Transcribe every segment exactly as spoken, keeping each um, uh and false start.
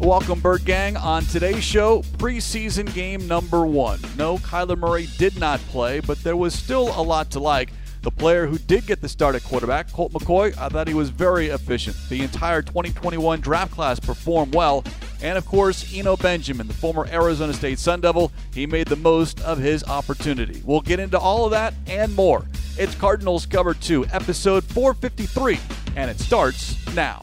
Welcome, Bird Gang. On today's show, preseason game number one. No, Kyler Murray did not play, but there was still a lot to like. The player who did get the start at quarterback, Colt McCoy, I thought he was very efficient. The entire twenty twenty-one draft class performed well. And, of course, Eno Benjamin, the former Arizona State Sun Devil, he made the most of his opportunity. We'll get into all of that and more. It's Cardinals Cover two, Episode four fifty-three, and it starts now.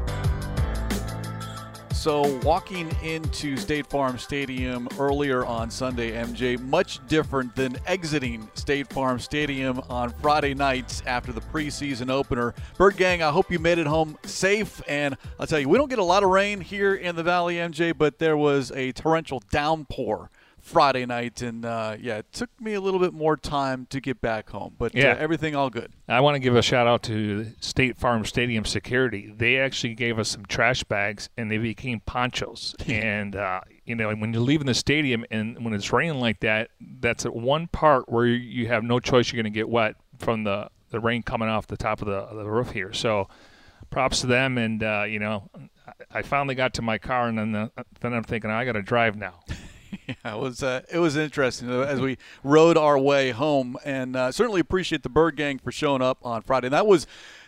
So walking into State Farm Stadium earlier on Sunday, M J, much different than exiting State Farm Stadium on Friday nights after the preseason opener. Bird Gang, I hope you made it home safe. And I'll tell you, we don't get a lot of rain here in the Valley, M J, but there was a torrential downpour Friday night, and uh, yeah, it took me a little bit more time to get back home, but yeah. uh, everything all good. I want to give a shout out to State Farm Stadium security. They actually gave us some trash bags, and they became ponchos. and uh, you know, when you're leaving the stadium, and when it's raining like that, that's at one part where you have no choice. You're going to get wet from the the rain coming off the top of the, of the roof here. So, props to them, and uh, you know, I finally got to my car, and then the, then I'm thinking I got to drive now. Yeah, it was uh, it was interesting as we rode our way home, and uh, certainly appreciate the Bird Gang for showing up on Friday. And that was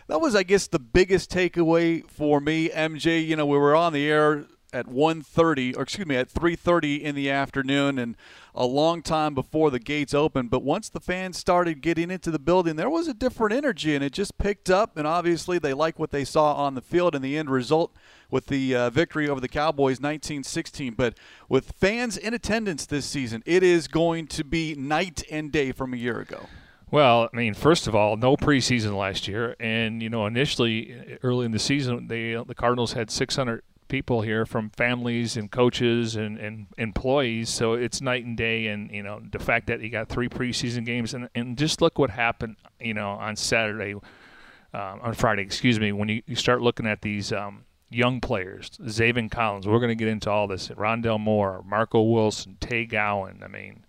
that was I guess the biggest takeaway for me, M J. You know, we were on the air at one thirty, or excuse me, at three thirty in the afternoon, and a long time before the gates opened. But once the fans started getting into the building, there was a different energy, and it just picked up. And obviously, they like what they saw on the field, and the end result with the uh, victory over the Cowboys, nineteen sixteen. But with fans in attendance this season, it is going to be night and day from a year ago. Well, I mean, first of all, no preseason last year, and you know, initially early in the season, they the Cardinals had six hundred. People here from families and coaches and, and employees, so it's night and day. And you know, the fact that you got three preseason games, and, and just look what happened, you know, on Saturday, um, on Friday, excuse me, when you, you start looking at these um, young players, Zaven Collins, we're going to get into all this, Rondell Moore, Marco Wilson, Tay Gowan. I mean,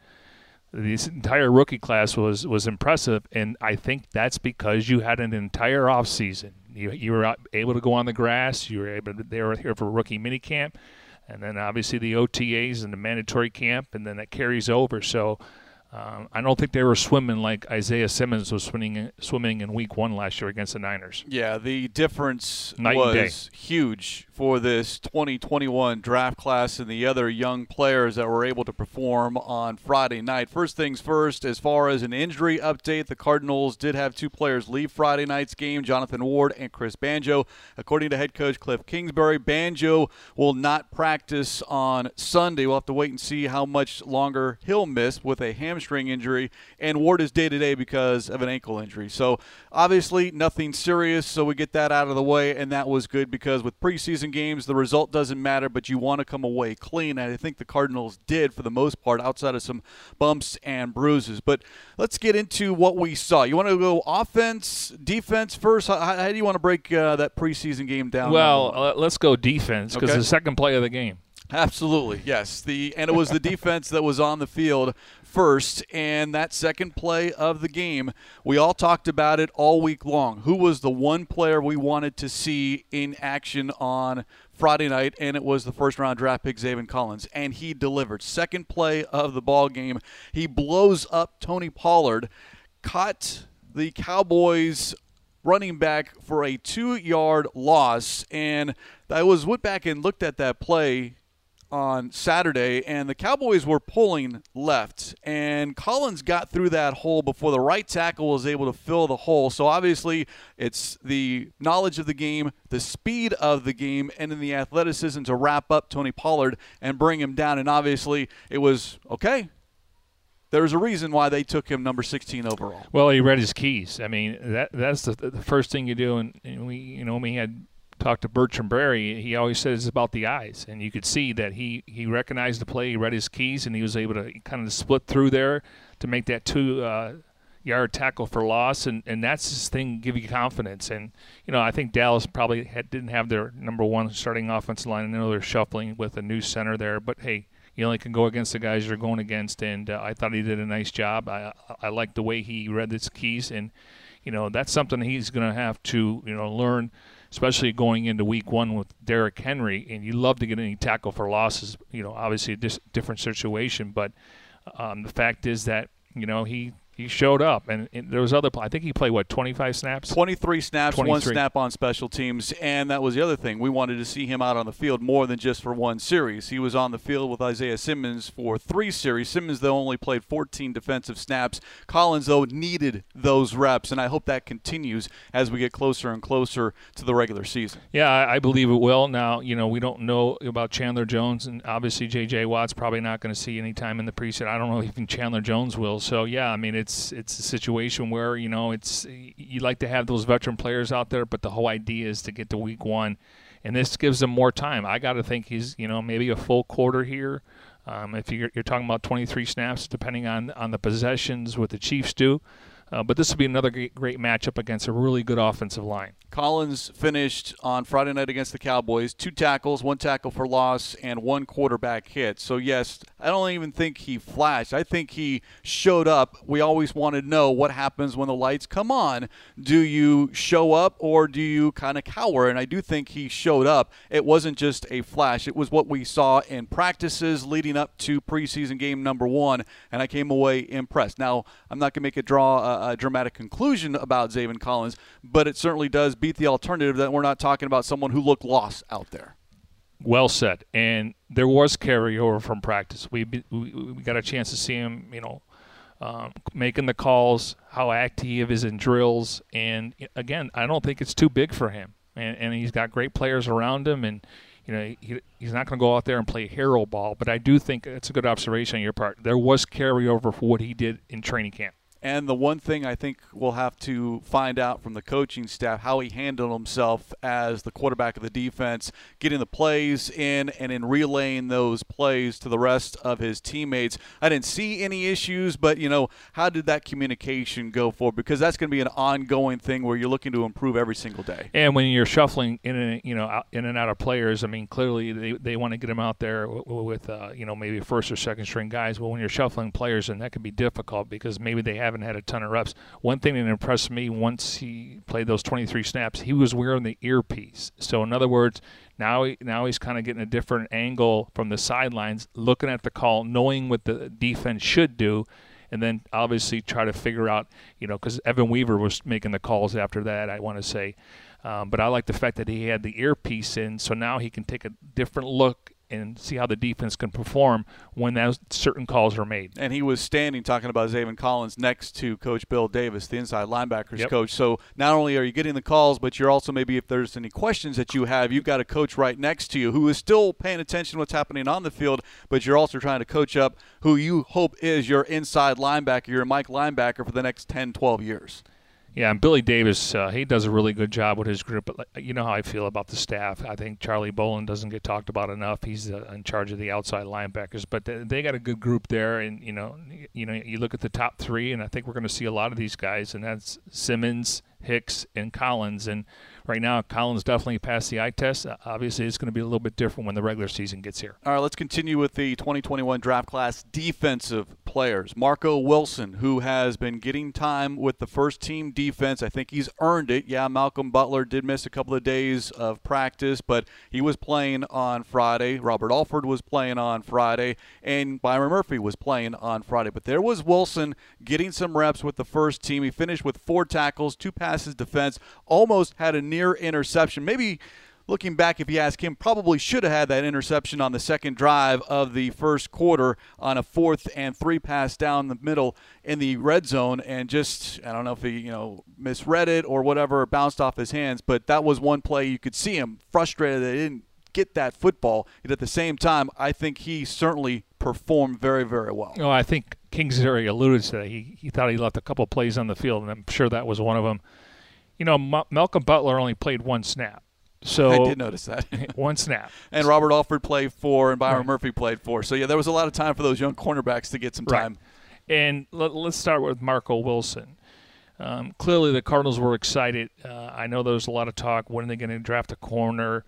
this entire rookie class was was impressive, and I think that's because you had an entire offseason. You, you were able to go on the grass. You were able to, they were here for rookie minicamp, and then obviously the O T As and the mandatory camp, and then that carries over. So um, I don't think they were swimming like Isaiah Simmons was swimming swimming in week one last year against the Niners. Yeah, the difference Night was huge for this twenty twenty-one draft class and the other young players that were able to perform on Friday night. First things first, as far as an injury update, the Cardinals did have two players leave Friday night's game, Jonathan Ward and Chris Banjo. According to head coach Cliff Kingsbury, Banjo will not practice on Sunday. We'll have to wait and see how much longer he'll miss with a hamstring injury, and Ward is day-to-day because of an ankle injury. So, obviously, nothing serious, so we get that out of the way, and that was good because with preseason games, the result doesn't matter, but you want to come away clean, and I think the Cardinals did for the most part outside of some bumps and bruises. But let's get into what we saw. You want to go offense, defense first? How, how do you want to break uh, that preseason game down? Well, uh, let's go defense because okay. The second play of the game. Absolutely, yes. The and it was the defense that was on the field first, and that second play of the game, we all talked about it all week long. Who was the one player we wanted to see in action on Friday night? And it was the first-round draft pick, Zaven Collins, and he delivered. Second play of the ball game, he blows up Tony Pollard, caught the Cowboys running back for a two-yard loss, and I was went back and looked at that play on Saturday, and the Cowboys were pulling left, and Collins got through that hole before the right tackle was able to fill the hole. So obviously it's the knowledge of the game, the speed of the game, and then the athleticism to wrap up Tony Pollard and bring him down. And obviously it was okay. There's a reason why they took him number sixteen overall. Well, he read his keys. I mean, that that's the, the first thing you do. And, and we, you know, we had talked to Bertram Berry, he always says it's about the eyes. And you could see that he, he recognized the play, he read his keys, and he was able to kind of split through there to make that two uh, yard tackle for loss. And, and that's his thing, give you confidence. And, you know, I think Dallas probably had, didn't have their number one starting offensive line. I know they're shuffling with a new center there, but, hey, you only can go against the guys you're going against. And uh, I thought he did a nice job. I, I liked the way he read his keys. And, you know, that's something he's going to have to, you know, learn, especially going into week one with Derrick Henry. And you love to get any tackle for losses, you know, obviously a dis- different situation. But um, the fact is that, you know, he, he showed up. And, and there was other – I think he played, what, twenty-five snaps? twenty-three snaps, twenty-three. One snap on special teams. And that was the other thing. We wanted to see him out on the field more than just for one series. He was on the field with Isaiah Simmons for three series. Simmons, though, only played fourteen defensive snaps. Collins, though, needed those reps. And I hope that continues as we get closer and closer to the regular season. Yeah, I, I believe it will. Now, you know, we don't know about Chandler Jones. And obviously, J J. Watt's probably not going to see any time in the preseason. I don't know if even Chandler Jones will. So, yeah, I mean, it's It's it's a situation where, you know, it's you like to have those veteran players out there, but the whole idea is to get to week one, and this gives them more time. I got to think he's, you know, maybe a full quarter here. Um, if you're, you're talking about twenty-three snaps, depending on, on the possessions, what the Chiefs do. Uh, but this will be another great, great matchup against a really good offensive line. Collins finished on Friday night against the Cowboys, two tackles, one tackle for loss, and one quarterback hit. So, yes, I don't even think he flashed. I think he showed up. We always want to know what happens when the lights come on. Do you show up or do you kind of cower? And I do think he showed up. It wasn't just a flash. It was what we saw in practices leading up to preseason game number one, and I came away impressed. Now, I'm not going to make a draw uh, a dramatic conclusion about Zaven Collins, but it certainly does beat the alternative that we're not talking about someone who looked lost out there. Well said. And there was carryover from practice. We we, we got a chance to see him, you know, um, making the calls, how active he is in drills. And, again, I don't think it's too big for him. And, and he's got great players around him. And, you know, he, he's not going to go out there and play hero ball. But I do think it's a good observation on your part. There was carryover for what he did in training camp. And the one thing I think we'll have to find out from the coaching staff, how he handled himself as the quarterback of the defense, getting the plays in and in relaying those plays to the rest of his teammates. I didn't see any issues, but, you know, how did that communication go for? Because that's going to be an ongoing thing where you're looking to improve every single day. And when you're shuffling in and, you know, in and out of players, I mean, clearly they, they want to get them out there with, uh, you know, maybe first or second string guys. Well, when you're shuffling players, then that can be difficult because maybe they have had a ton of reps. One thing that impressed me once he played those twenty-three snaps, he was wearing the earpiece. So in other words, now he, now he's kind of getting a different angle from the sidelines, looking at the call, knowing what the defense should do, and then obviously try to figure out, you know, because Evan Weaver was making the calls after that, I want to say. Um, but I like the fact that he had the earpiece in, so now he can take a different look and see how the defense can perform when those certain calls are made. And he was standing talking about Zaven Collins next to Coach Bill Davis, the inside linebackers yep. coach. So not only are you getting the calls, but you're also maybe if there's any questions that you have, you've got a coach right next to you who is still paying attention to what's happening on the field, but you're also trying to coach up who you hope is your inside linebacker, your Mike linebacker for the next ten, twelve years. Yeah, and Billy Davis, uh, he does a really good job with his group. But you know how I feel about the staff. I think Charlie Bolin doesn't get talked about enough. He's uh, in charge of the outside linebackers, but they, they got a good group there. And you know, you know, you look at the top three, and I think we're going to see a lot of these guys, and that's Simmons, Hicks, and Collins. And right now, Collins definitely passed the eye test. Obviously, it's going to be a little bit different when the regular season gets here. All right, let's continue with the twenty twenty-one draft class defensive players. Marco Wilson, who has been getting time with the first-team defense. I think he's earned it. Yeah, Malcolm Butler did miss a couple of days of practice, but he was playing on Friday. Robert Alford was playing on Friday, and Byron Murphy was playing on Friday. But there was Wilson getting some reps with the first team. He finished with four tackles, two passes defense, almost had a near near interception. Maybe looking back, if you ask him, probably should have had that interception on the second drive of the first quarter on a fourth and three pass down the middle in the red zone, and just, I don't know if he, you know, misread it or whatever, bounced off his hands, but that was one play you could see him frustrated that he didn't get that football. And at the same time, I think he certainly performed very, very well. No, I think Kingsbury alluded to that. He, he thought he left a couple plays on the field, and I'm sure that was one of them. You know, M- Malcolm Butler only played one snap. So I did notice that. One snap. And Robert Alford played four, and Byron right. Murphy played four. So, yeah, there was a lot of time for those young cornerbacks to get some right. time. And let, let's start with Marco Wilson. Um, clearly the Cardinals were excited. Uh, I know there was a lot of talk, when are they going to draft a corner?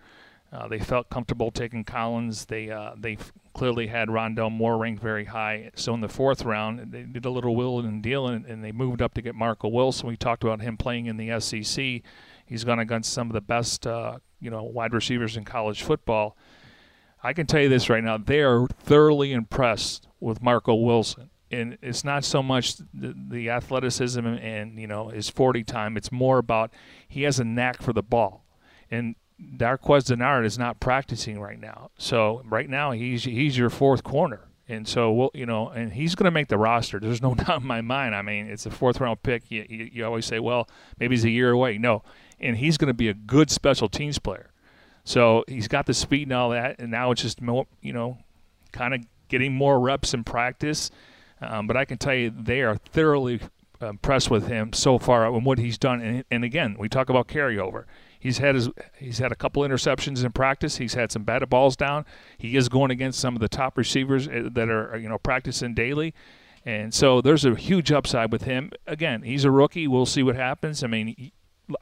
Uh, they felt comfortable taking Collins. They uh, they clearly had Rondell Moore ranked very high. So in the fourth round, they did a little wheel and deal, and, and they moved up to get Marco Wilson. We talked about him playing in the S E C. He's gone against some of the best uh, you know, wide receivers in college football. I can tell you this right now, they are thoroughly impressed with Marco Wilson. And it's not so much the, the athleticism and, and, you know, his forty time. It's more about he has a knack for the ball. And Darqueze Dennard is not practicing right now. So right now he's he's your fourth corner. And so, we'll, you know, and he's going to make the roster. There's no doubt in my mind. I mean, it's a fourth-round pick. You, you, you always say, well, maybe he's a year away. No, and he's going to be a good special teams player. So he's got the speed and all that, and now it's just, you know, kind of getting more reps in practice. Um, but I can tell you they are thoroughly impressed with him so far and what he's done. And, and again, we talk about carryover. He's had his he's had a couple interceptions in practice. He's had some batted balls down. He is going against some of the top receivers that are, you know, practicing daily. And so there's a huge upside with him. Again, he's a rookie. We'll see what happens. I mean, he,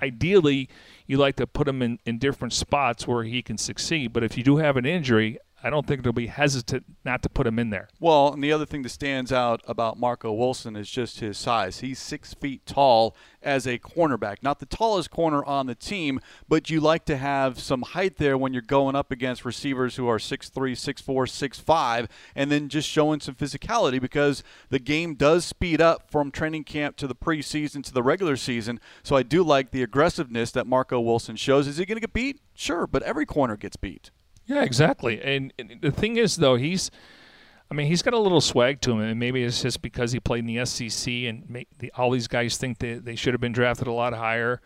ideally, you like to put him in, in different spots where he can succeed. But if you do have an injury, I don't think they'll be hesitant not to put him in there. Well, and the other thing that stands out about Marco Wilson is just his size. He's six feet tall as a cornerback. Not the tallest corner on the team, but you like to have some height there when you're going up against receivers who are six three, six four, six five, and then just showing some physicality, because the game does speed up from training camp to the preseason to the regular season. So I do like the aggressiveness that Marco Wilson shows. Is he going to get beat? Sure, but every corner gets beat. Yeah, exactly. And, and the thing is, though, he's – I mean, he's got a little swag to him, and maybe it's just because he played in the S E C and make the, all these guys think that they should have been drafted a lot higher.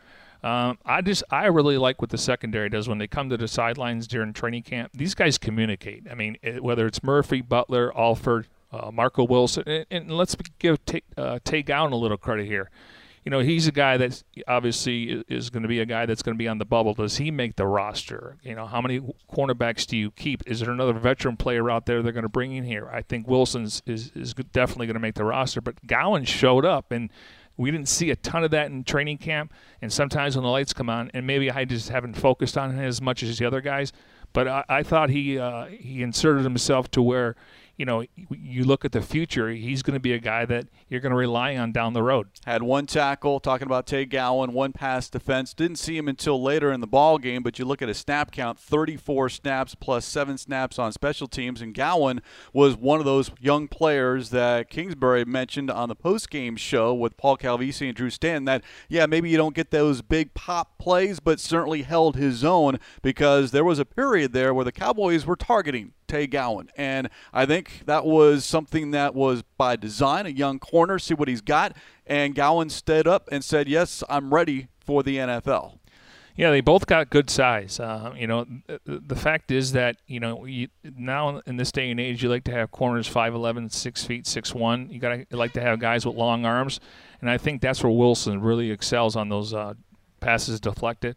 Um, I just – I really like what the secondary does when they come to the sidelines during training camp. These guys communicate. I mean, it, whether it's Murphy, Butler, Alford, uh, Marco Wilson, and, and let's give Tay uh, Gown a little credit here. You know, he's a guy that's obviously is going to be a guy that's going to be on the bubble. Does he make the roster? You know, how many cornerbacks do you keep? Is there another veteran player out there they're going to bring in here? I think Wilson's is, is definitely going to make the roster. But Gowan showed up, and we didn't see a ton of that in training camp. And sometimes when the lights come on, and maybe I just haven't focused on him as much as the other guys, but I, I thought he uh, he inserted himself to where – you know, you look at the future, he's going to be a guy that you're going to rely on down the road. Had one tackle, talking about Tay Gowan, one pass defense. Didn't see him until later in the ball game, but you look at his snap count, thirty-four snaps plus seven snaps on special teams, and Gowan was one of those young players that Kingsbury mentioned on the postgame show with Paul Calvisi and Drew Stanton that, yeah, maybe you don't get those big pop plays, but certainly held his own, because there was a period there where the Cowboys were targeting Tay Gowan, and I think that was something that was by design. A young corner, see what he's got, and Gowan stood up and said, yes, I'm ready for the N F L. Yeah, they both got good size. Uh, you know, the fact is that, you know, you, now in this day and age, you like to have corners five eleven, six feet, six one. You gotta like to have guys with long arms, and I think that's where Wilson really excels on those uh, passes deflected.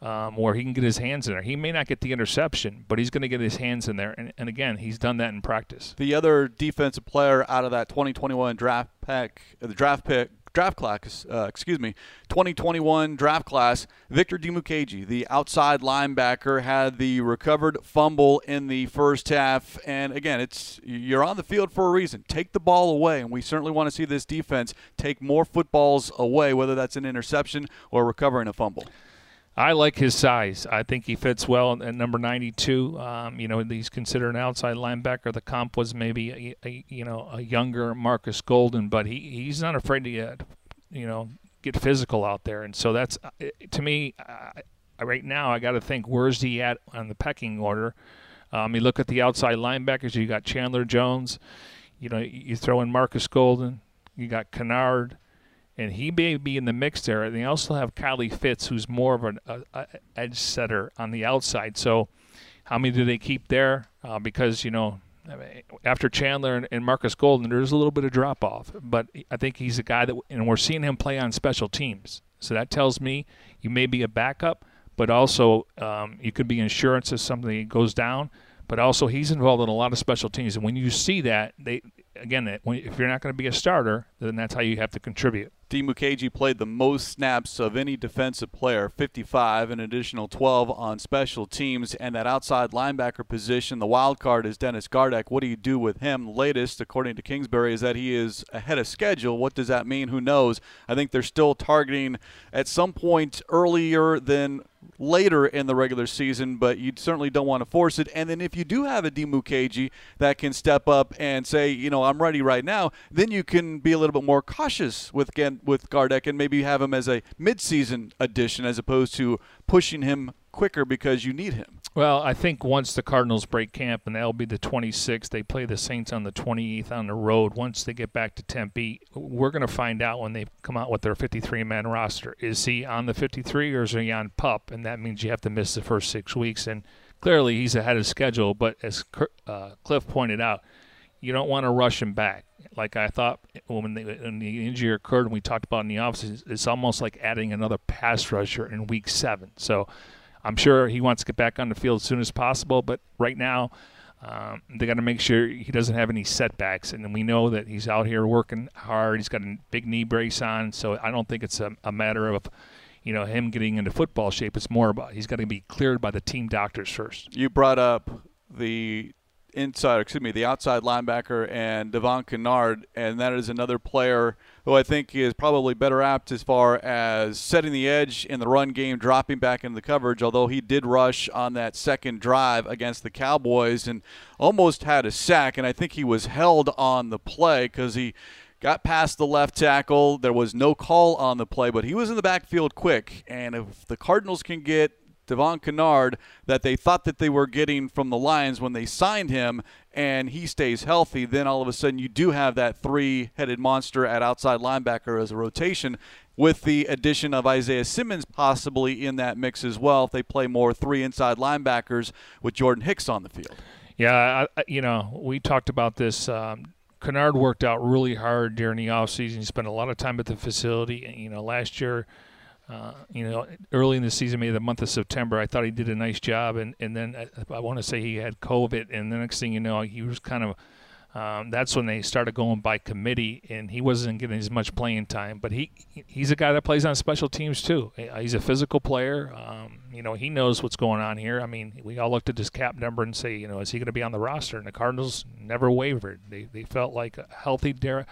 Um, where he can get his hands in there. He may not get the interception, but he's going to get his hands in there. And, and, again, he's done that in practice. The other defensive player out of that twenty twenty-one draft pack, the draft pick, draft class, uh, excuse me, twenty twenty-one draft class, Victor Dimukeji, the outside linebacker, had the recovered fumble in the first half. And, again, it's you're on the field for a reason. Take the ball away, and we certainly want to see this defense take more footballs away, whether that's an interception or recovering a fumble. I like his size. I think he fits well at number ninety-two. Um, you know, he's considered an outside linebacker. The comp was maybe a, a, you know, a younger Marcus Golden, but he, he's not afraid to get, you know, get physical out there. And so that's, to me, I, right now I got to think, where's he at on the pecking order? Um, you look at the outside linebackers. You got Chandler Jones. You know, you throw in Marcus Golden. You got Kennard. And he may be in the mix there. And they also have Kylie Fitz, who's more of an uh, uh, edge setter on the outside. So how many do they keep there? Uh, because, you know, I mean, after Chandler and, and Marcus Golden, there's a little bit of drop-off. But I think he's a guy that – and we're seeing him play on special teams. So that tells me you may be a backup, but also um, you could be insurance if something goes down. But also he's involved in a lot of special teams. And when you see that, they again, if you're not going to be a starter, then that's how you have to contribute. D. Mukagey played the most snaps of any defensive player, fifty-five, an additional twelve on special teams. And that outside linebacker position, the wild card is Dennis Gardeck. What do you do with him? Latest, according to Kingsbury, is that he is ahead of schedule. What does that mean? Who knows? I think they're still targeting at some point earlier than later in the regular season, but you certainly don't want to force it. And then if you do have a D. Mukagey that can step up and say, you know, I'm ready right now, then you can be a little bit more cautious with with Gardeck and maybe have him as a midseason addition as opposed to pushing him quicker because you need him. Well, I think once the Cardinals break camp, and that'll be the twenty-sixth, they play the Saints on the twenty-eighth on the road. Once they get back to Tempe, we're going to find out when they come out with their fifty-three man roster. Is he on the fifty-three or is he on PUP? And that means you have to miss the first six weeks. And clearly he's ahead of schedule, but as uh, Cliff pointed out, you don't want to rush him back. Like I thought when the, when the injury occurred and we talked about in the office, it's almost like adding another pass rusher in week seven. So I'm sure he wants to get back on the field as soon as possible, but right now um, they got to make sure he doesn't have any setbacks. And we know that he's out here working hard. He's got a big knee brace on, so I don't think it's a, a matter of – you know, him getting into football shape. It's more about he's got to be cleared by the team doctors first. You brought up the inside, excuse me, the outside linebacker and Devon Kennard, and that is another player who I think is probably better apt as far as setting the edge in the run game, dropping back into the coverage, although he did rush on that second drive against the Cowboys and almost had a sack, and I think he was held on the play because he got past the left tackle. There was no call on the play, but he was in the backfield quick. And if the Cardinals can get Devon Kennard that they thought that they were getting from the Lions when they signed him, and he stays healthy, then all of a sudden you do have that three-headed monster at outside linebacker as a rotation, with the addition of Isaiah Simmons possibly in that mix as well if they play more three inside linebackers with Jordan Hicks on the field. Yeah, I, you know, we talked about this um, – Kennard worked out really hard during the offseason. He spent a lot of time at the facility. And, you know, last year, uh, you know, early in the season, maybe the month of September, I thought he did a nice job. And, and then I, I want to say he had COVID. And the next thing you know, he was kind of um, – that's when they started going by committee, and he wasn't getting as much playing time. But he he's a guy that plays on special teams too. He's a physical player. Um, you know, he knows what's going on here. I mean, we all looked at his cap number and say, you know, is he going to be on the roster? And the Cardinals never wavered. They they felt like a healthy Derek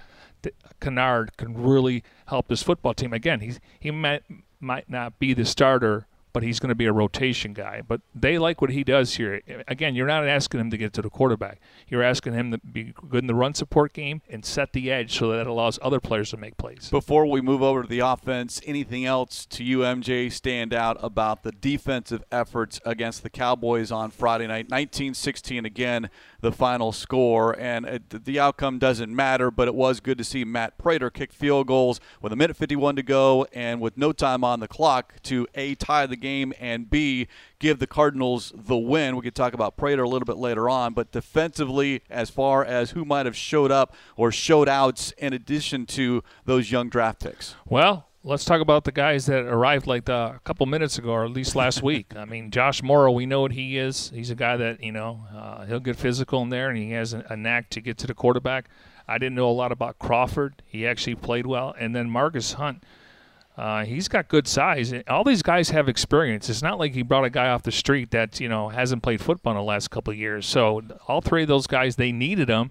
Kennard can really help this football team. Again, he's, he might, might not be the starter, but he's going to be a rotation guy. But they like what he does here. Again, you're not asking him to get to the quarterback. You're asking him to be good in the run support game and set the edge so that it allows other players to make plays. Before we move over to the offense, anything else to you, M J, stand out about the defensive efforts against the Cowboys on Friday night? nineteen sixteen, again, the final score. And it, the outcome doesn't matter, but it was good to see Matt Prater kick field goals with a minute fifty-one to go and with no time on the clock to, A, tie the game, and B, give the Cardinals the win. We could talk about Prater a little bit later on, but defensively, as far as who might have showed up or showed outs in addition to those young draft picks. Well, let's talk about the guys that arrived like the, a couple minutes ago, or at least last week. I mean, Josh Morrow, we know what he is. He's a guy that, you know, uh, he'll get physical in there, and he has a knack to get to the quarterback. I didn't know a lot about Crawford. He actually played well. And then Marcus Hunt. Uh, he's got good size. All these guys have experience. It's not like he brought a guy off the street that, you know, hasn't played football in the last couple of years. So all three of those guys, they needed them.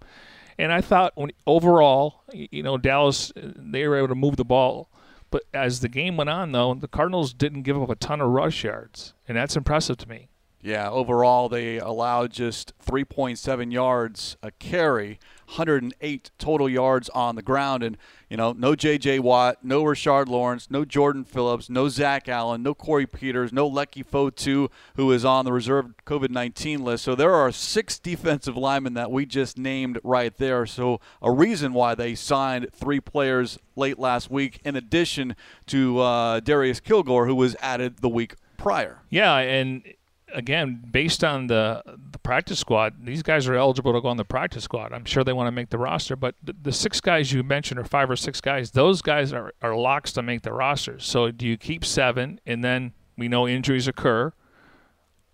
And I thought when, overall, you know, Dallas, they were able to move the ball. But as the game went on, though, the Cardinals didn't give up a ton of rush yards, and that's impressive to me. Yeah, overall they allowed just three point seven yards a carry, one hundred eight total yards on the ground. And, you know, no J J. Watt, no Rashard Lawrence, no Jordan Phillips, no Zach Allen, no Corey Peters, no Leki Fotu, who is on the reserve COVID nineteen list. So there are six defensive linemen that we just named right there. So a reason why they signed three players late last week in addition to uh, Darius Kilgore, who was added the week prior. Yeah, and – again, based on the the practice squad, these guys are eligible to go on the practice squad. I'm sure they want to make the roster, but the, the six guys you mentioned, or five or six guys, those guys are, are locks to make the roster. So do you keep seven and then We know injuries occur.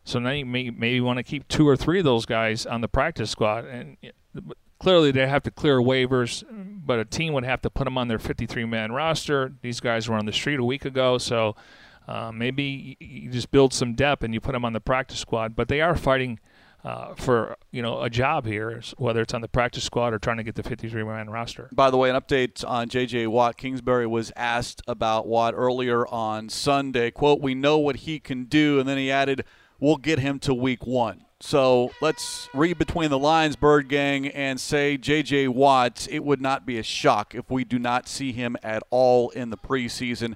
So now you may, maybe want to keep two or three of those guys on the practice squad. And clearly they have to clear waivers, but a team would have to put them on their fifty-three man roster. These guys were on the street a week ago, so uh, maybe you just build some depth and you put them on the practice squad. But they are fighting uh, for, you know, a job here, whether it's on the practice squad or trying to get the fifty-three man roster. By the way, an update on J J. Watt. Kingsbury was asked about Watt earlier on Sunday. Quote, "We know what he can do," and then he added, "We'll get him to week one." So let's read between the lines, Bird Gang, and say J J. Watt, it would not be a shock if we do not see him at all in the preseason.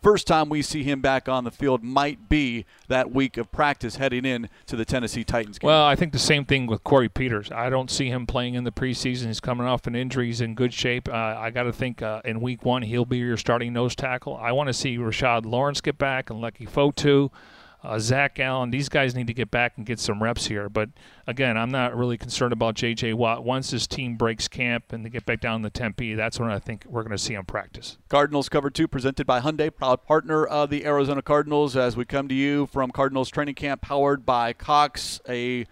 First time we see him back on the field might be that week of practice heading in to the Tennessee Titans game. Well, I think the same thing with Corey Peters. I don't see him playing in the preseason. He's coming off an injury. He's in good shape. Uh, I got to think uh, in week one he'll be your starting nose tackle. I want to see Rashard Lawrence get back and Leki Fotu. Uh, Zach Allen, these guys need to get back and get some reps here. But, again, I'm not really concerned about J J. Watt. Once his team breaks camp and they get back down to Tempe, that's when I think we're going to see him practice. Cardinals Cover two presented by Hyundai, proud partner of the Arizona Cardinals. As we come to you from Cardinals Training Camp, powered by Cox, a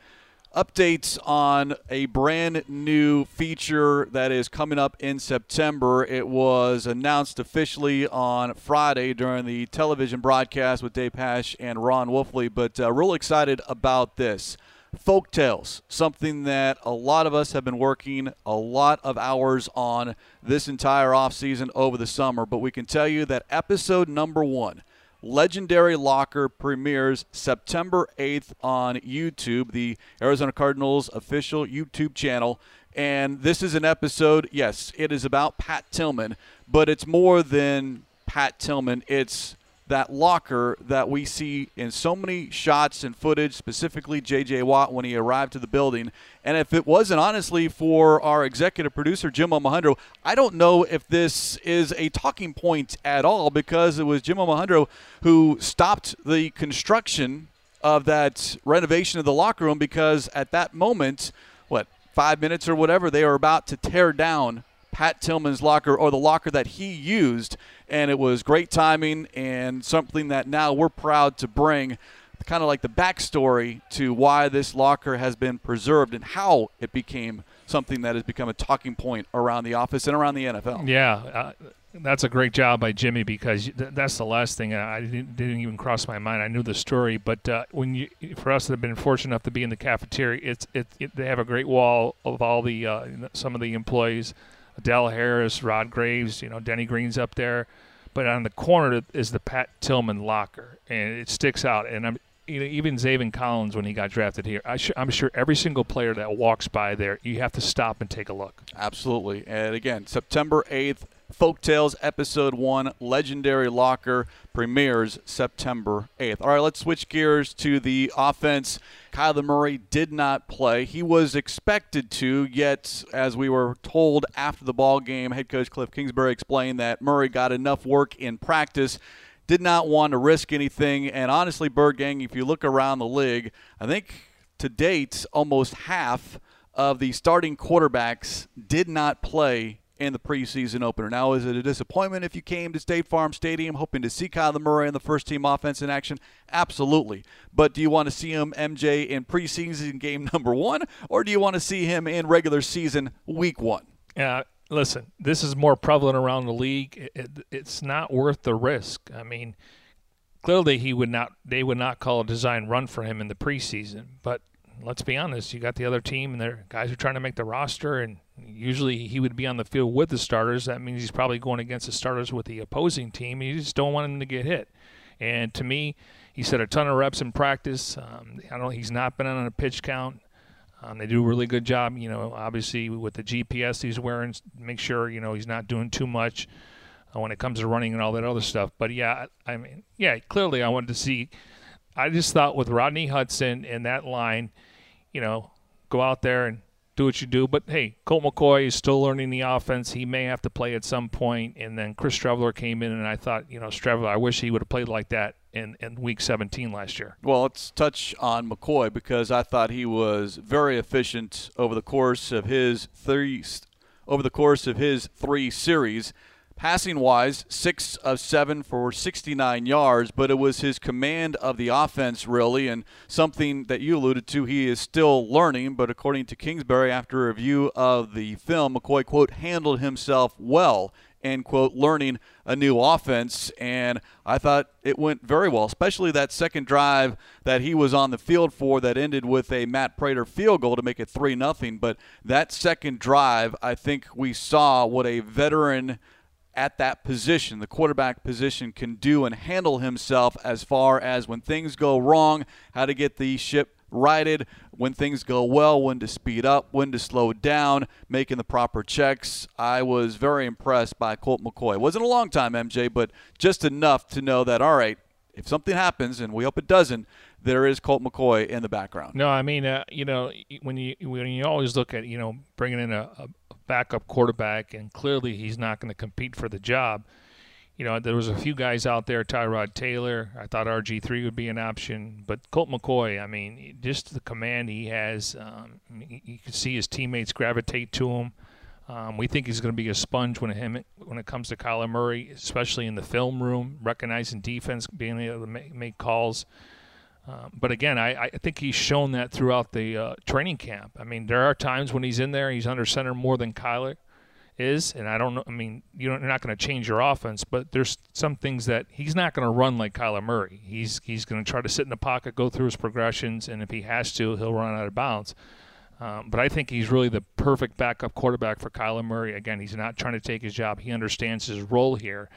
updates on a brand-new feature that is coming up in September. It was announced officially on Friday during the television broadcast with Dave Pasch and Ron Wolfley, but uh, real excited about this. Folktales, something that a lot of us have been working a lot of hours on this entire offseason over the summer, but we can tell you that episode number one, Legendary Locker, premieres September eighth on YouTube, the Arizona Cardinals official YouTube channel. And this is an episode, yes, it is about Pat Tillman, but it's more than Pat Tillman. It's that locker that we see in so many shots and footage, specifically J J. Watt when he arrived to the building. And if it wasn't honestly for our executive producer, Jim Omohundro, I don't know if this is a talking point at all, because it was Jim Omohundro who stopped the construction of that renovation of the locker room, because at that moment, what, five minutes or whatever, they were about to tear down Pat Tillman's locker, or the locker that he used, and it was great timing and something that now we're proud to bring, kind of like the backstory to why this locker has been preserved and how it became something that has become a talking point around the office and around the N F L. Yeah, uh, that's a great job by Jimmy, because th that's the last thing I didn't, didn't even cross my mind. I knew the story, but uh, when you, for us that have been fortunate enough to be in the cafeteria, it's it, it they have a great wall of all the uh, some of the employees. Adele Harris, Rod Graves, you know, Denny Green's up there. But on the corner is the Pat Tillman locker, and it sticks out. And I'm, you know, even Zaven Collins, when he got drafted here, I sh I'm sure every single player that walks by there, you have to stop and take a look. Absolutely. And, again, September eighth, Folktales Episode one, Legendary Locker, premieres September eighth. All right, let's switch gears to the offense. Kyler Murray did not play. He was expected to, yet as we were told after the ball game, head coach Cliff Kingsbury explained that Murray got enough work in practice, did not want to risk anything. And honestly, Bird Gang, if you look around the league, I think to date almost half of the starting quarterbacks did not play in the preseason opener. Now, is it a disappointment if you came to State Farm Stadium hoping to see Kyler Murray and the first-team offense in action? Absolutely. But do you want to see him, M J, in preseason game number one, or do you want to see him in regular season week one? Yeah, uh, listen, this is more prevalent around the league. It, it, it's not worth the risk. I mean, clearly he would not. They would not call a design run for him in the preseason, but let's be honest, you got the other team, and their guys are trying to make the roster, and usually he would be on the field with the starters. That means he's probably going against the starters with the opposing team. You just don't want him to get hit. And to me, he said a ton of reps in practice. Um, I don't. He's not been on a pitch count. Um, they do a really good job, you know, obviously with the G P S he's wearing, make sure, you know, he's not doing too much uh, when it comes to running and all that other stuff. But, yeah, I, I mean, yeah, clearly I wanted to see – I just thought with Rodney Hudson and that line, you know, go out there and do what you do. But, hey, Colt McCoy is still learning the offense. He may have to play at some point. And then Chris Streveler came in, and I thought, you know, Streveler, I wish he would have played like that in, in Week seventeen last year. Well, let's touch on McCoy, because I thought he was very efficient over the course of his three, over the course of his three series. Passing-wise, six of seven for sixty-nine yards, but it was his command of the offense, really, and something that you alluded to, he is still learning. But according to Kingsbury, after a review of the film, McCoy, quote, handled himself well, and, quote, learning a new offense. And I thought it went very well, especially that second drive that he was on the field for that ended with a Matt Prater field goal to make it three nothing. But that second drive, I think we saw what a veteran – at that position, the quarterback position, can do and handle himself as far as when things go wrong, how to get the ship righted, when things go well, when to speed up, when to slow down, making the proper checks. I was very impressed by Colt McCoy. It wasn't a long time, M J, but just enough to know that, all right, if something happens, and we hope it doesn't, there is Colt McCoy in the background. No, I mean, uh, you know, when you when you always look at, you know, bringing in a, a backup quarterback, and clearly he's not going to compete for the job. You know, there was a few guys out there, Tyrod Taylor. I thought R G three would be an option. But Colt McCoy, I mean, just the command he has, um, you can see his teammates gravitate to him. Um, we think he's going to be a sponge when him when it comes to Kyler Murray, especially in the film room, recognizing defense, being able to make, make calls. Um, but again, I, I think he's shown that throughout the uh, training camp. I mean, there are times when he's in there, he's under center more than Kyler is, and I don't know. I mean, you don't, you're not going to change your offense, but there's some things that he's not going to run like Kyler Murray. He's he's going to try to sit in the pocket, go through his progressions, and if he has to, he'll run out of bounds. Um, but I think he's really the perfect backup quarterback for Kyler Murray. Again, he's not trying to take his job. He understands his role here.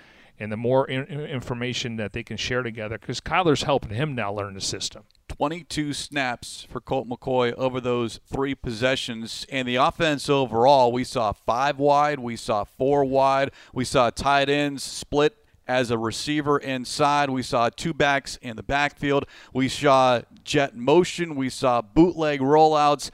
And the more in information that they can share together, because Kyler's helping him now learn the system. twenty-two snaps for Colt McCoy over those three possessions. And the offense overall, we saw five wide, we saw four wide, we saw tight ends split as a receiver inside. We saw two backs in the backfield. We saw jet motion. We saw bootleg rollouts.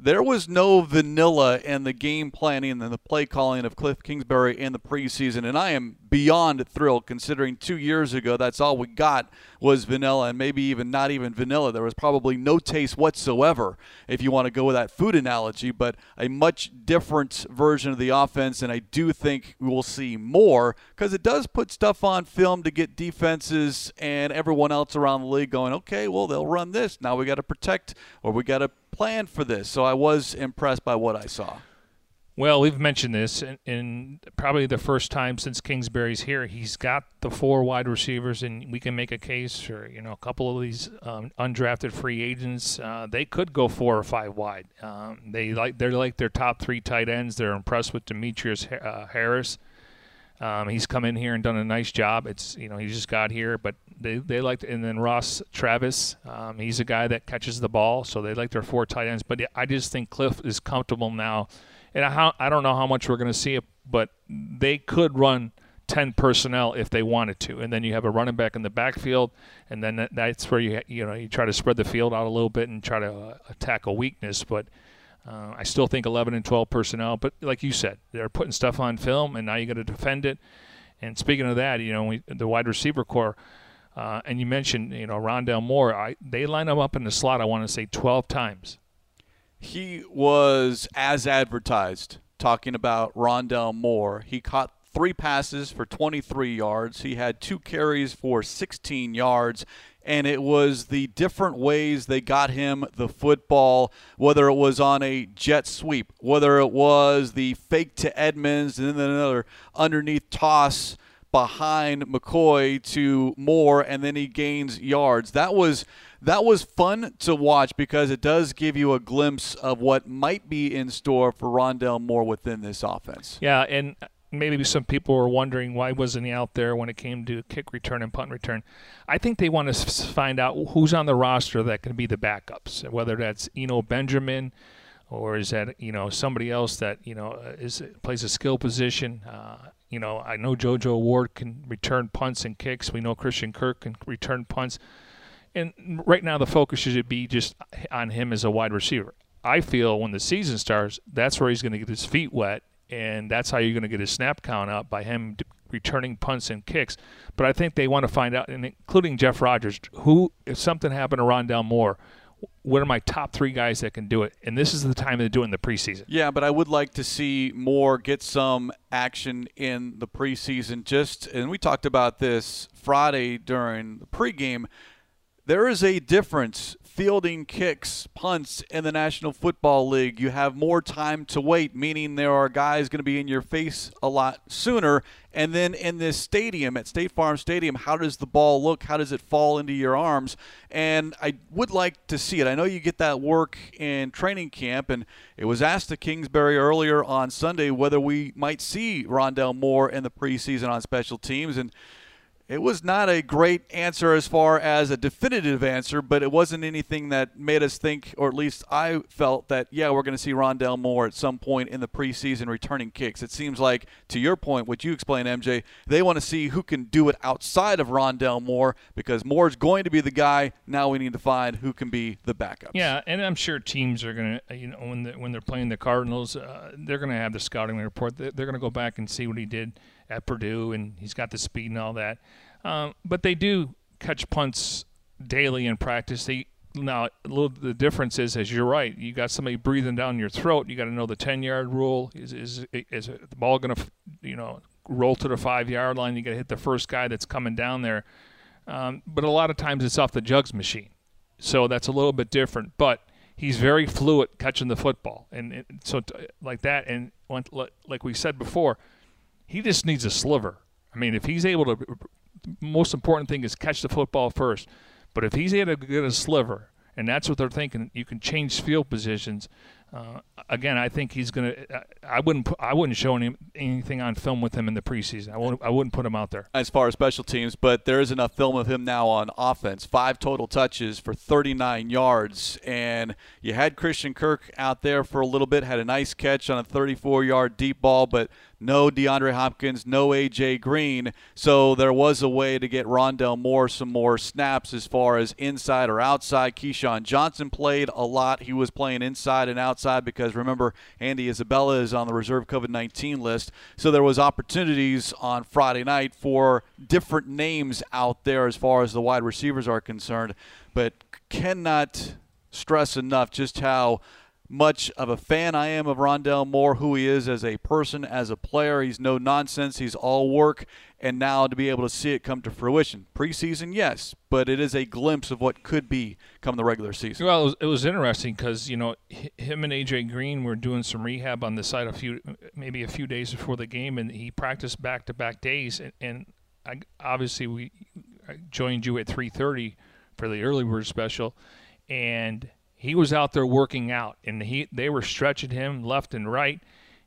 There was no vanilla in the game planning and the play calling of Cliff Kingsbury in the preseason, and I am beyond thrilled considering two years ago that's all we got was vanilla, and maybe even not even vanilla. There was probably no taste whatsoever, if you want to go with that food analogy, but a much different version of the offense, and I do think we will see more because it does put stuff on film to get defenses and everyone else around the league going, okay, well, they'll run this. Now we got to protect, or we got to plan for this. So I was impressed by what I saw. Well, we've mentioned this, and, and probably the first time since Kingsbury's here, he's got the four wide receivers, and we can make a case for, you know, a couple of these um, undrafted free agents. Uh, they could go four or five wide. Um, they like they're like their top three tight ends. They're impressed with Demetrius uh, Harris. Um, he's come in here and done a nice job. It's, you know, he just got here, but they they like to, and then Ross Travis, um, he's a guy that catches the ball, so they like their four tight ends. But I just think Cliff is comfortable now, and I, I don't know how much we're going to see it, but they could run ten personnel if they wanted to, and then you have a running back in the backfield, and then that, that's where you you know you try to spread the field out a little bit and try to uh, attack a weakness, but. Uh, I still think eleven and twelve personnel, but like you said, they're putting stuff on film, and now you got to defend it. And speaking of that, you know, we, the wide receiver core, uh, and you mentioned, you know, Rondell Moore. I, they line him up in the slot, I want to say, twelve times. He was, as advertised, talking about Rondell Moore. He caught three passes for twenty-three yards. He had two carries for sixteen yards. And it was the different ways they got him the football, whether it was on a jet sweep, whether it was the fake to Edmonds and then another underneath toss behind McCoy to Moore, and then he gains yards. That was that was fun to watch because it does give you a glimpse of what might be in store for Rondell Moore within this offense. Yeah, and maybe some people were wondering why wasn't he out there when it came to kick return and punt return. I think they want to find out who's on the roster that can be the backups, whether that's Eno Benjamin or is that, you know, somebody else that, you know, is plays a skill position. Uh, you know, I know J J Watt can return punts and kicks. We know Christian Kirk can return punts. And right now the focus should be just on him as a wide receiver. I feel when the season starts, that's where he's going to get his feet wet. And that's how you're going to get his snap count up, by him returning punts and kicks. But I think they want to find out, and including Jeff Rogers, who, if something happened to Rondell Moore, what are my top three guys that can do it? And this is the time to do it in the preseason. Yeah, but I would like to see Moore get some action in the preseason. Just, and we talked about this Friday during the pregame, there is a difference fielding kicks, punts in the National Football League. You have more time to wait, meaning there are guys going to be in your face a lot sooner. And then in this stadium, at State Farm Stadium, how does the ball look? How does it fall into your arms? And I would like to see it. I know you get that work in training camp, and it was asked to Kingsbury earlier on Sunday whether we might see Rondell Moore in the preseason on special teams, and it was not a great answer as far as a definitive answer, but it wasn't anything that made us think, or at least I felt that, yeah, we're going to see Rondell Moore at some point in the preseason returning kicks. It seems like, to your point, what you explained, M J, they want to see who can do it outside of Rondell Moore, because Moore's going to be the guy. Now we need to find who can be the backup. Yeah, and I'm sure teams are going to, you know, when the, when they're playing the Cardinals, uh, they're going to have the scouting report. They're going to go back and see what he did at Purdue, and he's got the speed and all that. Um, but they do catch punts daily in practice. They, now, a little, the difference is, as you're right, you got somebody breathing down your throat. You got to know the ten-yard rule. Is is is the ball going to, you know, roll to the five-yard line? You got to hit the first guy that's coming down there. Um, but a lot of times it's off the jugs machine, so that's a little bit different. But he's very fluid catching the football, and it, so t- like that. And like we said before, he just needs a sliver. I mean, if he's able to, most important thing is catch the football first. But if he's able to get a sliver, and that's what they're thinking, you can change field positions. Uh, again, I think he's going to. I wouldn't. Put, I wouldn't show any, anything on film with him in the preseason. I wouldn't. I wouldn't put him out there as far as special teams. But there is enough film of him now on offense. Five total touches for thirty-nine yards, and you had Christian Kirk out there for a little bit. Had a nice catch on a thirty-four-yard deep ball, but no DeAndre Hopkins, no A J Green. So there was a way to get Rondell Moore some more snaps as far as inside or outside. Keyshawn Johnson played a lot. He was playing inside and outside because, remember, Andy Isabella is on the reserve COVID nineteen list. So there was opportunities on Friday night for different names out there as far as the wide receivers are concerned. But cannot stress enough just how much of a fan I am of Rondell Moore, who he is as a person, as a player. He's no nonsense. He's all work. And now to be able to see it come to fruition. Preseason, yes, but it is a glimpse of what could be come the regular season. Well, it was, it was interesting because, you know, him and A J. Green were doing some rehab on the side a few, maybe a few days before the game, and he practiced back-to-back days. And, and I, obviously we I joined you at three thirty for the early bird special, and he was out there working out, and he they were stretching him left and right.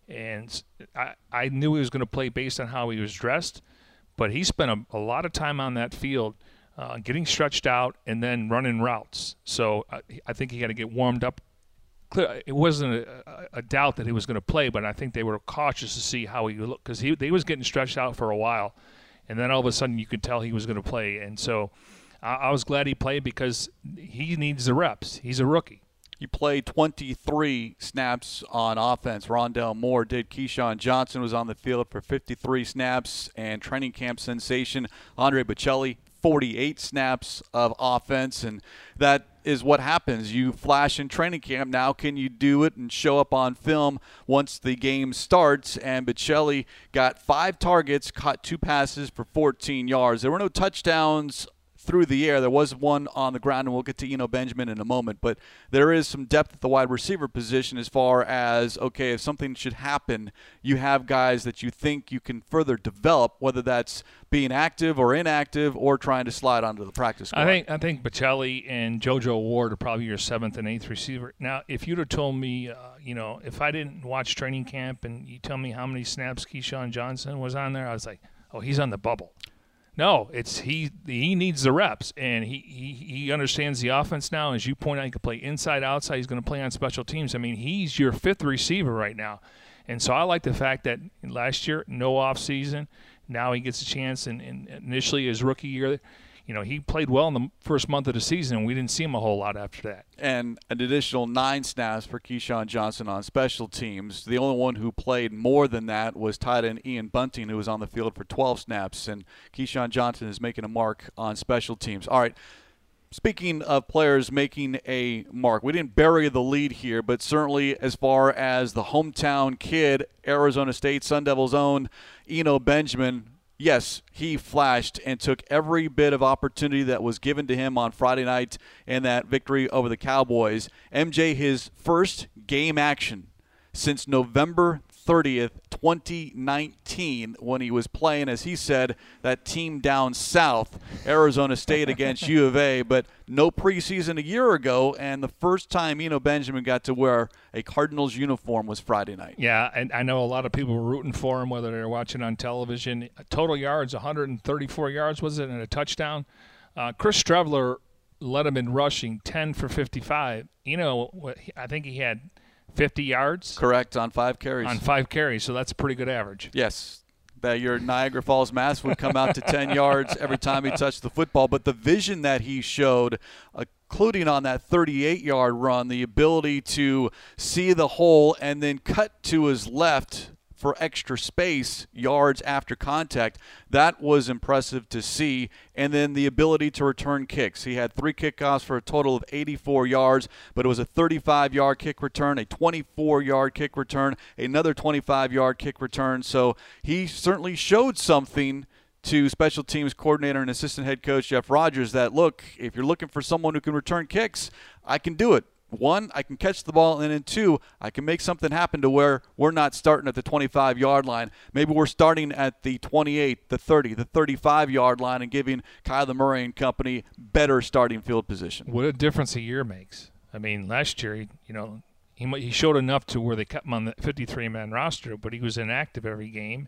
And I, I knew he was going to play based on how he was dressed, but he spent a, a lot of time on that field uh, getting stretched out and then running routes. So I, I think he had to get warmed up. It wasn't a, a doubt that he was going to play, but I think they were cautious to see how he looked because he, they was getting stretched out for a while, and then all of a sudden you could tell he was going to play. And so I was glad he played because he needs the reps. He's a rookie. He played twenty-three snaps on offense. Rondell Moore did. Keyshawn Johnson was on the field for fifty-three snaps, and training camp sensation Andre Bocelli, forty-eight snaps of offense, and that is what happens. You flash in training camp. Now can you do it and show up on film once the game starts? And Bocelli got five targets, caught two passes for fourteen yards. There were no touchdowns through the air. There was one on the ground, and we'll get to Eno Benjamin in a moment. But there is some depth at the wide receiver position as far as, okay, if something should happen, you have guys that you think you can further develop, whether that's being active or inactive or trying to slide onto the practice squad. I think I think Bocelli and J J. Watt are probably your seventh and eighth receiver. Now, if you'd have told me, uh, you know, if I didn't watch training camp and you tell me how many snaps Keyshawn Johnson was on there, I was like, oh, he's on the bubble. No, it's he he needs the reps, and he, he, he understands the offense now. As you point out, he can play inside, outside. He's going to play on special teams. I mean, he's your fifth receiver right now. And so I like the fact that last year, no offseason. Now he gets a chance, and in, in initially his rookie year, you know, he played well in the first month of the season, and we didn't see him a whole lot after that. And an additional nine snaps for Keyshawn Johnson on special teams. The only one who played more than that was tight end Ian Bunting, who was on the field for twelve snaps. And Keyshawn Johnson is making a mark on special teams. All right, Speaking of players making a mark, we didn't bury the lead here, but certainly as far as the hometown kid, Arizona State Sun Devils' own Eno Benjamin, yes, he flashed and took every bit of opportunity that was given to him on Friday night in that victory over the Cowboys. M J, his first game action since November thirtieth, twenty nineteen, when he was playing, as he said, that team down south, Arizona State against U of A, but no preseason a year ago, and the first time Eno Benjamin got to wear a Cardinals uniform was Friday night. Yeah, and I know a lot of people were rooting for him, whether they were watching on television. Total yards, one hundred thirty-four yards, was it, and a touchdown. Uh, Chris Streveler led him in rushing, ten for fifty-five. Eno, I think he had – fifty yards? Correct, on five carries. On five carries, so that's a pretty good average. Yes, that your Niagara Falls mass would come out to ten yards every time he touched the football. But the vision that he showed, including on that thirty-eight-yard run, the ability to see the hole and then cut to his left for extra space, yards after contact, that was impressive to see. And then the ability to return kicks. He had three kickoffs for a total of eighty-four yards, but it was a thirty-five-yard kick return, a twenty-four-yard kick return, another twenty-five-yard kick return. So he certainly showed something to special teams coordinator and assistant head coach Jeff Rogers that, look, if you're looking for someone who can return kicks, I can do it. One, I can catch the ball, and then two, I can make something happen to where we're not starting at the twenty-five-yard line. Maybe we're starting at the twenty-eight, the thirty, the thirty-five-yard line and giving Kyler Murray and company better starting field position. What a difference a year makes. I mean, last year, you know, he he showed enough to where they cut him on the fifty-three man roster, but he was inactive every game.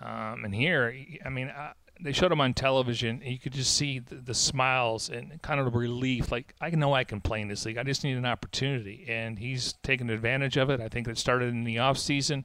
Um, and here, I mean, I, they showed him on television, and you could just see the, the smiles and kind of the relief. Like, I know I can play in this league. I just need an opportunity. And he's taken advantage of it. I think it started in the offseason.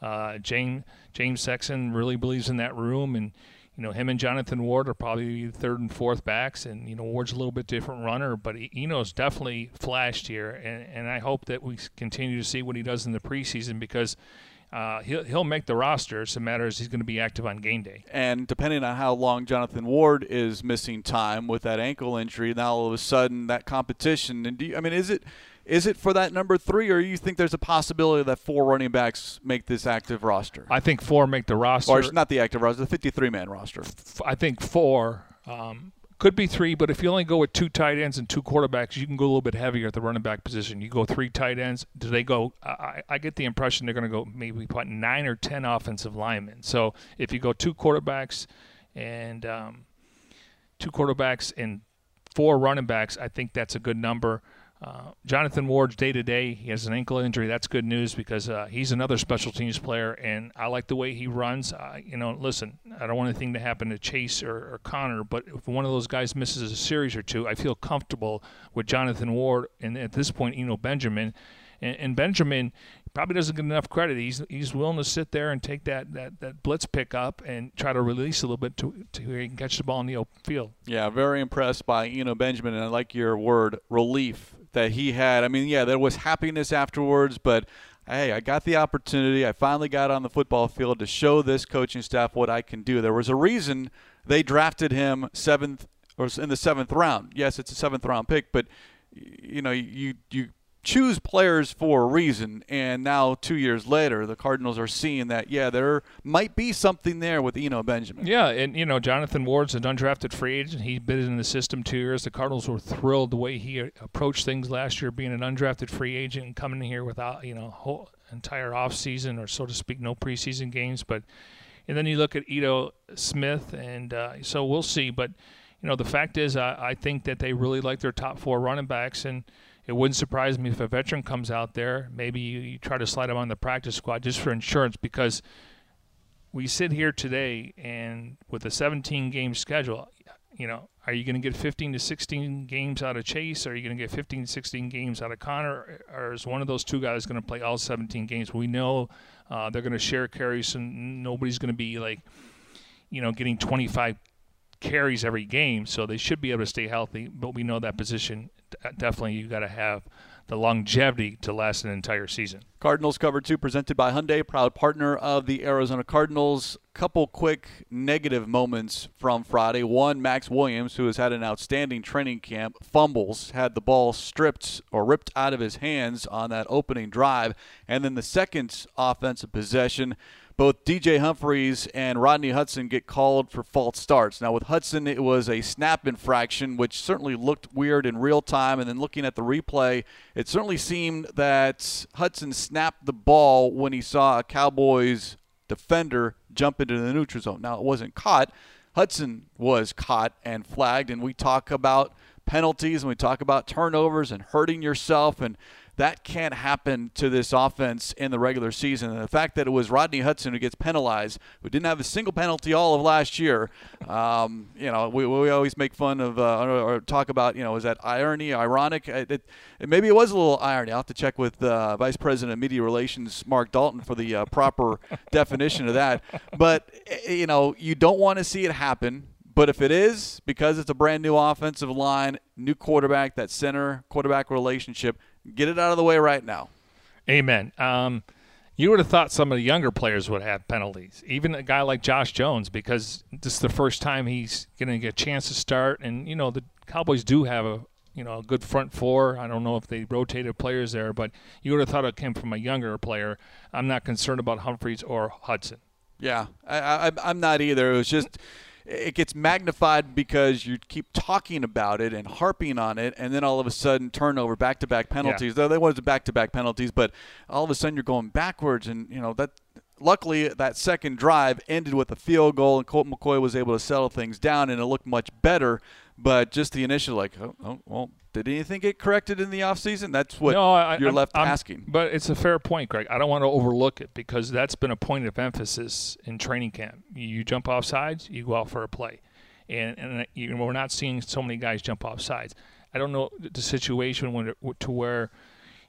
Uh, James, James Sexton really believes in that room. And, you know, him and Jonathan Ward are probably third and fourth backs. And, you know, Ward's a little bit different runner. But Eno's definitely flashed here. And, and I hope that we continue to see what he does in the preseason because – Uh, he'll, he'll make the roster. It's a matter of he's going to be active on game day. And depending on how long Jonathan Ward is missing time with that ankle injury, now all of a sudden that competition. And do you, I mean, is it is it for that number three, or you think there's a possibility that four running backs make this active roster? I think four make the roster. Or not the active roster, the fifty-three man roster. I think four. Um, could be three, but if you only go with two tight ends and two quarterbacks, you can go a little bit heavier at the running back position. You go three tight ends. Do they go I, – I get the impression they're going to go maybe put nine or ten offensive linemen. So if you go two quarterbacks and um, two quarterbacks and four running backs, I think that's a good number. Uh, Jonathan Ward's day-to-day, he has an ankle injury. That's good news because uh, he's another special teams player, and I like the way he runs. Uh, you know, listen, I don't want anything to happen to Chase or, or Connor, but if one of those guys misses a series or two, I feel comfortable with Jonathan Ward and at this point, Eno Benjamin. And, and Benjamin probably doesn't get enough credit. He's he's willing to sit there and take that, that, that blitz pick up and try to release a little bit to, to where he can catch the ball in the open field. Yeah, very impressed by Eno Benjamin, and I like your word, relief, that he had. I mean, yeah, there was happiness afterwards, but hey, I got the opportunity. I finally got on the football field to show this coaching staff what I can do. There was a reason they drafted him seventh or in the seventh round. Yes, it's a seventh round pick, but you know, you you choose players for a reason, and now two years later the Cardinals are seeing that, yeah, there might be something there with Eno Benjamin. Yeah, and, you know, Jonathan Ward's an undrafted free agent. He's been in the system two years. The Cardinals were thrilled the way he approached things last year, being an undrafted free agent and coming here without, you know, whole entire offseason or, so to speak, no preseason games. But and then you look at Ito Smith, and uh, so we'll see. But, you know, the fact is I, I think that they really like their top four running backs, and it wouldn't surprise me if a veteran comes out there. Maybe you, you try to slide him on the practice squad just for insurance, because we sit here today and with a seventeen game schedule, you know, are you going to get fifteen to sixteen games out of Chase? Are you going to get fifteen to sixteen games out of Connor? Or is one of those two guys going to play all seventeen games? We know uh, they're going to share carries, and nobody's going to be like, you know, getting twenty-five carries every game, so they should be able to stay healthy. But we know that position, definitely you got to have the longevity to last an entire season. Cardinals Cover two presented by Hyundai, proud partner of the Arizona Cardinals. Couple quick negative moments from Friday. One, Max Williams, who has had an outstanding training camp, fumbles, had the ball stripped or ripped out of his hands on that opening drive. And then the second offensive possession, both D J Humphreys and Rodney Hudson get called for false starts. Now, with Hudson, it was a snap infraction, which certainly looked weird in real time. And then looking at the replay, it certainly seemed that Hudson snapped the ball when he saw a Cowboys defender jump into the neutral zone. Now, it wasn't caught. Hudson was caught and flagged. And we talk about penalties and we talk about turnovers and hurting yourself, and that can't happen to this offense in the regular season. And the fact that it was Rodney Hudson who gets penalized, who didn't have a single penalty all of last year, um, you know, we, we always make fun of uh, or talk about, you know, is that irony, ironic? It, it, maybe it was a little irony. I'll have to check with uh, Vice President of Media Relations Mark Dalton for the uh, proper definition of that. But, you know, you don't want to see it happen. But if it is, because it's a brand-new offensive line, new quarterback, that center-quarterback relationship, get it out of the way right now. Amen. Um, you would have thought some of the younger players would have penalties, even a guy like Josh Jones, because this is the first time he's going to get a chance to start. And, you know, the Cowboys do have a, you know, a good front four. I don't know if they rotated players there, but you would have thought it came from a younger player. I'm not concerned about Humphreys or Hudson. Yeah, I, I, I'm not either. It was just – it gets magnified because you keep talking about it and harping on it, and then all of a sudden turnover, back-to-back penalties. Yeah. Though they wanted back-to-back penalties, but all of a sudden you're going backwards, and you know that. Luckily, that second drive ended with a field goal, and Colt McCoy was able to settle things down, and it looked much better. But just the initial, like, oh, oh well, did anything get corrected in the offseason? That's what no, I, you're I'm, left I'm, asking. But it's a fair point, Greg. I don't want to overlook it because that's been a point of emphasis in training camp. You jump off sides, you go out for a play. And, and you know, we're not seeing so many guys jump off sides. I don't know the situation when to where –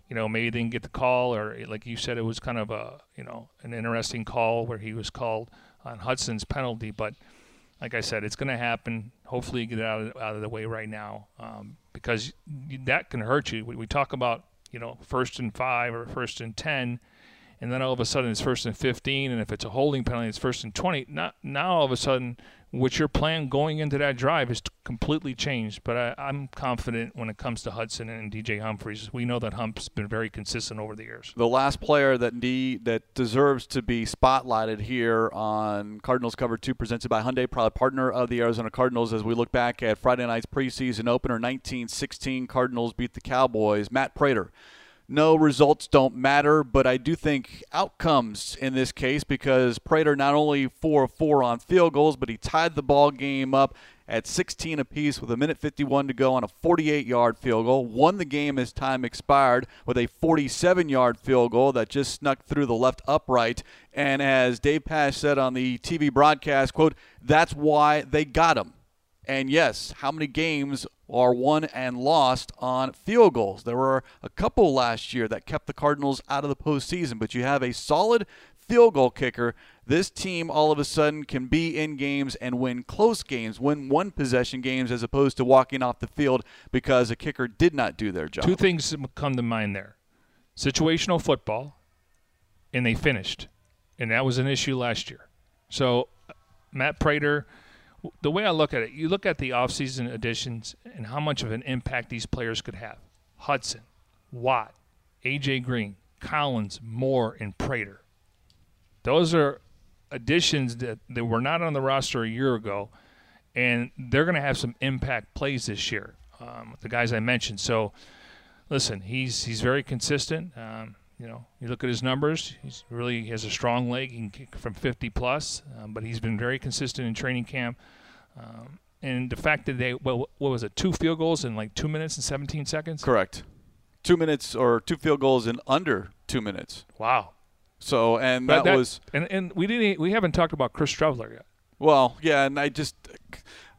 you know, maybe they didn't get the call, or like you said, it was kind of a, you know, an interesting call where he was called on Hudson's penalty. But like I said, it's going to happen. Hopefully you get it out of, out of the way right now um, because that can hurt you. We, we talk about, you know, first and five or first and ten, and then all of a sudden it's first and fifteen, and if it's a holding penalty, it's first and twenty. Not, now all of a sudden what your plan going into that drive is completely changed. But I, I'm confident when it comes to Hudson and D J Humphreys. We know that Hump's been very consistent over the years. The last player that de- that deserves to be spotlighted here on Cardinals Cover two presented by Hyundai, proud partner of the Arizona Cardinals, as we look back at Friday night's preseason opener, nineteen sixteen, Cardinals beat the Cowboys. Matt Prater. No, results don't matter, but I do think outcomes in this case, because Prater not only four of four on field goals, but he tied the ball game up at sixteen apiece with a minute fifty-one to go on a forty-eight-yard field goal, won the game as time expired with a forty-seven-yard field goal that just snuck through the left upright. And as Dave Pasch said on the T V broadcast, quote, that's why they got him. And yes, how many games are won and lost on field goals? There were a couple last year that kept the Cardinals out of the postseason, but you have a solid field goal kicker. This team all of a sudden can be in games and win close games, win one possession games, as opposed to walking off the field because a kicker did not do their job. Two things come to mind there. Situational football, and they finished. And that was an issue last year. So Matt Prater, the way I look at it, you look at the offseason additions and how much of an impact these players could have. Hudson, Watt, A J. Green, Collins, Moore, and Prater. Those are additions that, that were not on the roster a year ago, and they're going to have some impact plays this year, um, the guys I mentioned. So, listen, he's he's very consistent. Um, you know, you look at his numbers, he's really, he has a strong leg. He can kick from fifty plus, um, but he's been very consistent in training camp. Um, and the fact that they, well, what was it, two field goals in like two minutes and seventeen seconds? Correct. Two minutes or two field goals in under two minutes. Wow. So, and that, that was. And, and we didn't, we haven't talked about Chris Streveler yet. Well, yeah, and I just,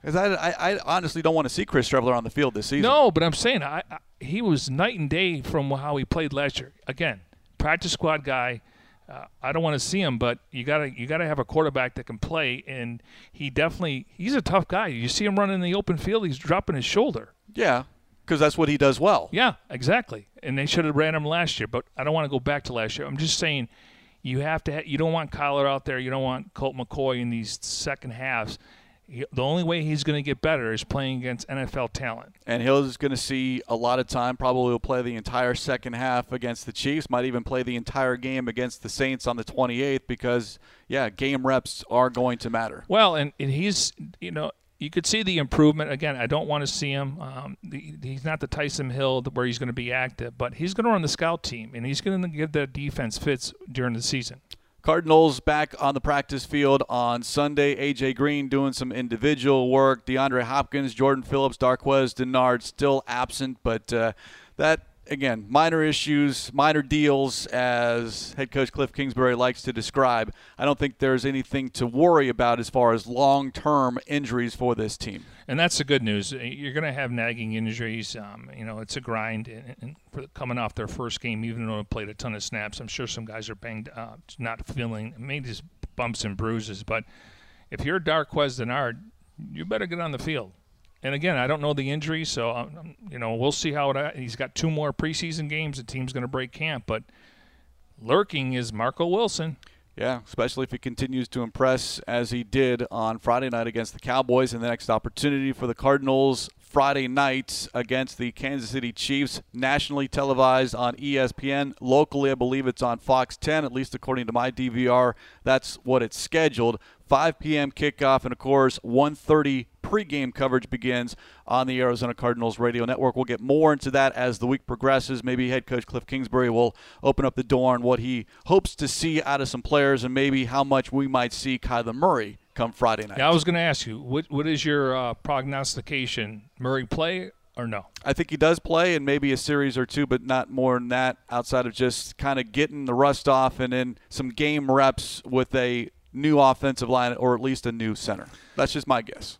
because I, I, I honestly don't want to see Chris Streveler on the field this season. No, but I'm saying I, I, he was night and day from how he played last year. Again, practice squad guy. Uh, I don't want to see him, but you gotta you gotta have a quarterback that can play, and he definitely he's a tough guy. You see him running in the open field, he's dropping his shoulder. Yeah, because that's what he does well. Yeah, exactly. and they should have ran him last year. But I don't want to go back to last year. I'm just saying you have to. Ha- you don't want Kyler out there. You don't want Colt McCoy in these second halves. He, the only way he's going to get better is playing against N F L talent. And he's going to see a lot of time. Probably will play the entire second half against the Chiefs. Might even play the entire game against the Saints on the twenty-eighth because, yeah, game reps are going to matter. Well, and, and he's, you know, you could see the improvement. Again, I don't want to see him. Um, he's not the Tyson Hill where he's going to be active, but he's going to run the scout team, and he's going to give that defense fits during the season. Cardinals back on the practice field on Sunday. A J. Green doing some individual work. DeAndre Hopkins, Jordan Phillips, Darqueze Dennard still absent. But uh, that, again, minor issues, minor deals, as head coach Cliff Kingsbury likes to describe. I don't think there's anything to worry about as far as long-term injuries for this team. And that's the good news. You're going to have nagging injuries. Um, you know, it's a grind. And, and coming off their first game, even though they played a ton of snaps, I'm sure some guys are banged up, not feeling, maybe just bumps and bruises. But if you're Darqueze Dennard, you better get on the field. And again, I don't know the injury, so um, you know we'll see how it. He's got two more preseason games. The team's going to break camp, but lurking is Marco Wilson. Yeah, especially if he continues to impress as he did on Friday night against the Cowboys. And the next opportunity for the Cardinals Friday night against the Kansas City Chiefs, nationally televised on E S P N. Locally, I believe it's on Fox ten, at least according to my D V R. That's what it's scheduled. five p.m. kickoff, and, of course, one thirty pregame coverage begins on the Arizona Cardinals Radio Network. We'll get more into that as the week progresses. Maybe head coach Cliff Kingsbury will open up the door on what he hopes to see out of some players and maybe how much we might see Kyler Murray come Friday night. Yeah, I was going to ask you, what, what is your uh, prognostication? Murray play or no? I think he does play, and maybe a series or two, but not more than that outside of just kind of getting the rust off and then some game reps with a new offensive line or at least a new center. That's just my guess.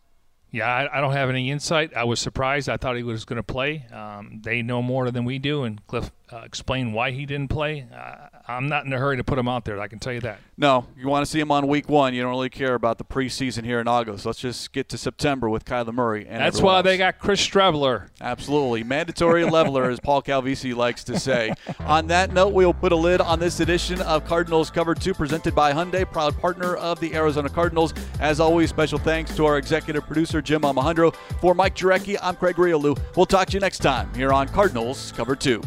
Yeah, I, I don't have any insight. I was surprised. I thought he was going to play. Um, they know more than we do, and Cliff uh, explained why he didn't play. Uh, I'm not in a hurry to put him out there, I can tell you that. No, you want to see him on week one. You don't really care about the preseason here in August. Let's just get to September with Kyler Murray. And that's why else. They got Chris Streveler. Absolutely. Mandatory leveler, as Paul Calvisi likes to say. On that note, we'll put a lid on this edition of Cardinals Cover two, presented by Hyundai, proud partner of the Arizona Cardinals. As always, special thanks to our executive producer, Jim Omohundro. For Mike Jarecki, I'm Craig Riolu. We'll talk to you next time here on Cardinals Cover two.